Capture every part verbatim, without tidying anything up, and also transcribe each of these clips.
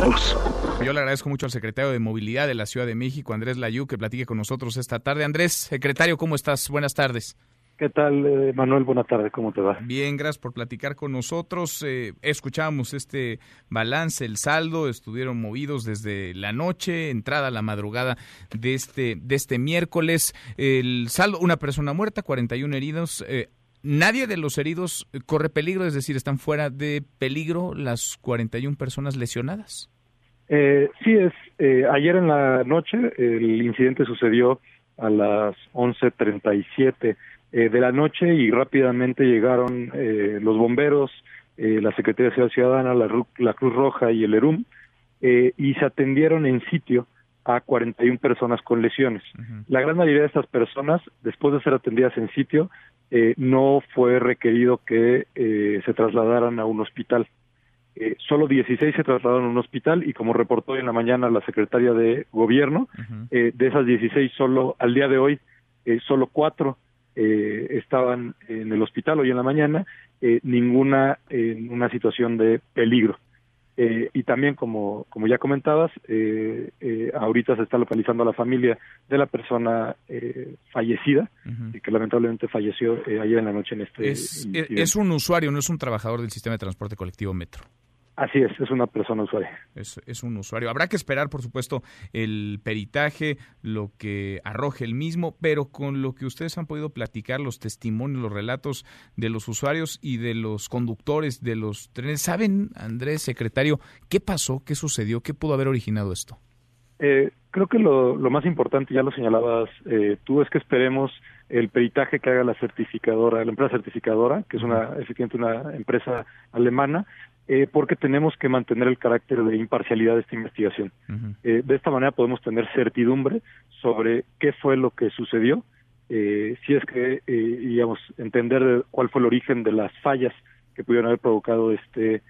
Cruz. Yo le agradezco mucho al secretario de Movilidad de la Ciudad de México, Andrés Layú, que platique con nosotros esta tarde. Andrés, secretario, ¿cómo estás? Buenas tardes. ¿Qué tal, eh, Manuel? Buenas tardes, ¿cómo te va? Bien, gracias por platicar con nosotros. Eh, escuchamos este balance, el saldo, estuvieron movidos desde la noche, entrada a la madrugada de este de este miércoles. El saldo, una persona muerta, cuarenta y uno heridos. Eh, nadie de los heridos corre peligro, es decir, están fuera de peligro las cuarenta y una personas lesionadas. Eh, sí, es eh, ayer en la noche el incidente sucedió a las once treinta y siete Eh, de la noche y rápidamente llegaron eh, los bomberos, eh, la Secretaría de Seguridad Ciudadana, la, Ru- la Cruz Roja y el ERUM, eh, y se atendieron en sitio a cuarenta y una personas con lesiones. Uh-huh. La gran mayoría de estas personas, después de ser atendidas en sitio, eh, no fue requerido que eh, se trasladaran a un hospital. Eh, solo dieciséis se trasladaron a un hospital y, como reportó hoy en la mañana la Secretaría de Gobierno, uh-huh. eh, de esas dieciséis, solo al día de hoy, eh, solo cuatro Eh, estaban en el hospital hoy en la mañana, eh, ninguna en eh, una situación de peligro. Eh, y también, como, como ya comentabas, eh, eh, ahorita se está localizando a la familia de la persona eh, fallecida, uh-huh. que lamentablemente falleció eh, ayer en la noche en este es, incidente. Es un usuario, no es un trabajador del sistema de transporte colectivo Metro. Así es, es una persona usuaria. Es, es un usuario. Habrá que esperar, por supuesto, el peritaje, lo que arroje el mismo, pero con lo que ustedes han podido platicar, los testimonios, los relatos de los usuarios y de los conductores de los trenes. ¿Saben, Andrés, secretario, qué pasó, qué sucedió, qué pudo haber originado esto? Eh, creo que lo, lo más importante, ya lo señalabas eh, tú, es que esperemos el peritaje que haga la certificadora, la empresa certificadora, que es una, efectivamente una empresa alemana, Eh, porque tenemos que mantener el carácter de imparcialidad de esta investigación. Uh-huh. Eh, de esta manera podemos tener certidumbre sobre qué fue lo que sucedió, eh, si es que, eh, digamos, entender cuál fue el origen de las fallas que pudieron haber provocado este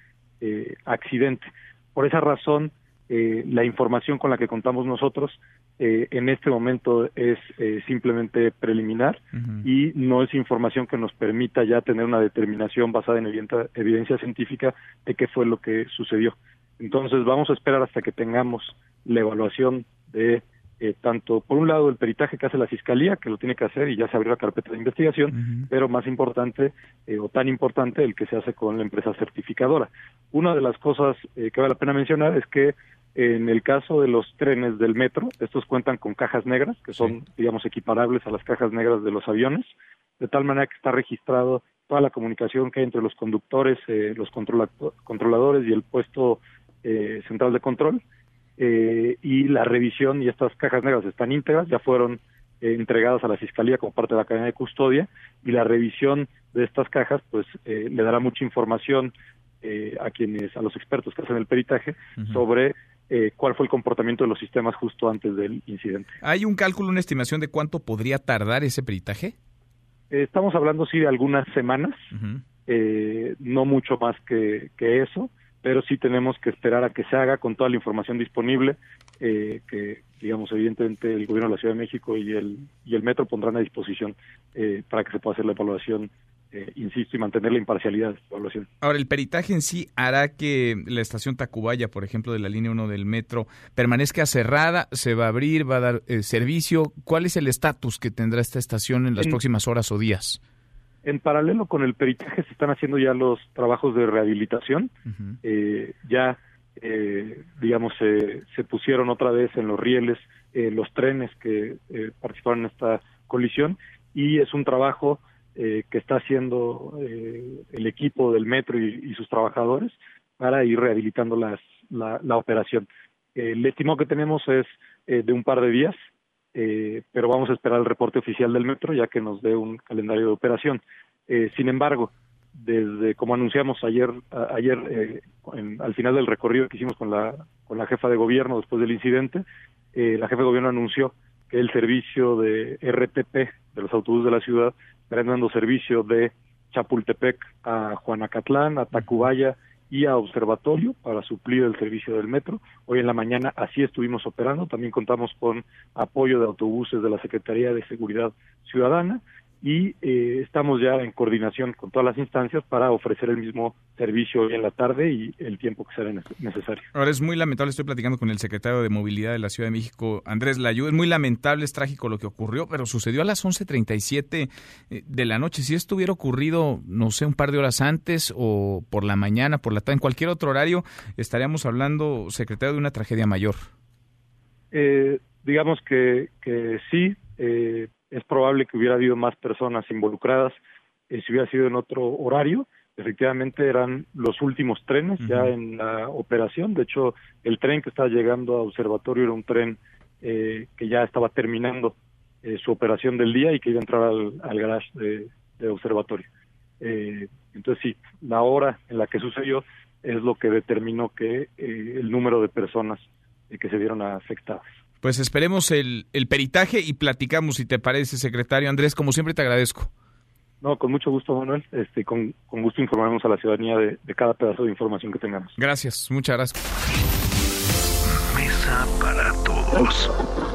eh, accidente. Por esa razón, eh, la información con la que contamos nosotros eh, en este momento es eh, simplemente preliminar uh-huh. y no es información que nos permita ya tener una determinación basada en evidenta, evidencia científica de qué fue lo que sucedió. Entonces vamos a esperar hasta que tengamos la evaluación de eh, tanto, por un lado, el peritaje que hace la Fiscalía, que lo tiene que hacer y ya se abrió la carpeta de investigación, uh-huh. pero más importante, eh, o tan importante, el que se hace con la empresa certificadora. Una de las cosas eh, que vale la pena mencionar es que en el caso de los trenes del metro, estos cuentan con cajas negras, que son, sí. digamos, equiparables a las cajas negras de los aviones, de tal manera que está registrado toda la comunicación que hay entre los conductores, eh, los controla- controladores y el puesto eh, central de control, eh, y la revisión, y estas cajas negras están íntegras, ya fueron eh, entregadas a la Fiscalía como parte de la cadena de custodia, y la revisión de estas cajas pues eh, le dará mucha información eh, a quienes, a los expertos que hacen el peritaje, uh-huh. sobre Eh, cuál fue el comportamiento de los sistemas justo antes del incidente. ¿Hay un cálculo, una estimación de cuánto podría tardar ese peritaje? Eh, estamos hablando, sí, de algunas semanas, uh-huh. eh, no mucho más que, que eso, pero sí tenemos que esperar a que se haga con toda la información disponible, eh, que, digamos, evidentemente el gobierno de la Ciudad de México y el, y el Metro pondrán a disposición eh, para que se pueda hacer la evaluación. Eh, insisto, y mantener la imparcialidad de la evaluación. Ahora, el peritaje en sí hará que la estación Tacubaya, por ejemplo, de la línea uno del metro, permanezca cerrada, se va a abrir, va a dar eh, servicio. ¿Cuál es el estatus que tendrá esta estación en las en, próximas horas o días? En paralelo con el peritaje se están haciendo ya los trabajos de rehabilitación. Uh-huh. Eh, ya, eh, digamos, eh, se pusieron otra vez en los rieles eh, los trenes que eh, participaron en esta colisión y es un trabajo Eh, que está haciendo eh, el equipo del metro y, y sus trabajadores para ir rehabilitando las, la, la operación. Eh, el estimado que tenemos es eh, de un par de días, eh, pero vamos a esperar el reporte oficial del metro ya que nos dé un calendario de operación. Eh, sin embargo, desde como anunciamos ayer, a, ayer eh, en, al final del recorrido que hicimos con la, con la jefa de gobierno después del incidente, eh, la jefa de gobierno anunció que el servicio de R T P, de los autobuses de la ciudad, estarán dando servicio de Chapultepec a Juanacatlán, a Tacubaya y a Observatorio para suplir el servicio del metro. Hoy en la mañana así estuvimos operando, también contamos con apoyo de autobuses de la Secretaría de Seguridad Ciudadana y eh, estamos ya en coordinación con todas las instancias para ofrecer el mismo servicio hoy en la tarde y el tiempo que sea necesario. Ahora, es muy lamentable, estoy platicando con el secretario de Movilidad de la Ciudad de México, Andrés Layú, es muy lamentable, es trágico lo que ocurrió, pero sucedió a las once treinta y siete de la noche. Si esto hubiera ocurrido, no sé, un par de horas antes o por la mañana, por la tarde, en cualquier otro horario, estaríamos hablando, secretario, de una tragedia mayor. Eh, digamos que, que sí, eh, es probable que hubiera habido más personas involucradas eh, si hubiera sido en otro horario. Efectivamente eran los últimos trenes uh-huh. ya en la operación. De hecho, el tren que estaba llegando a Observatorio era un tren eh, que ya estaba terminando eh, su operación del día y que iba a entrar al, al garage de, de Observatorio. Eh, entonces sí, la hora en la que sucedió es lo que determinó que eh, el número de personas eh, que se vieron afectadas. Pues esperemos el, el peritaje y platicamos, si te parece, secretario. Andrés, como siempre, te agradezco. No, con mucho gusto, Manuel. Este, con, con gusto informaremos a la ciudadanía de, de cada pedazo de información que tengamos. Gracias, muchas gracias. Mesa para todos.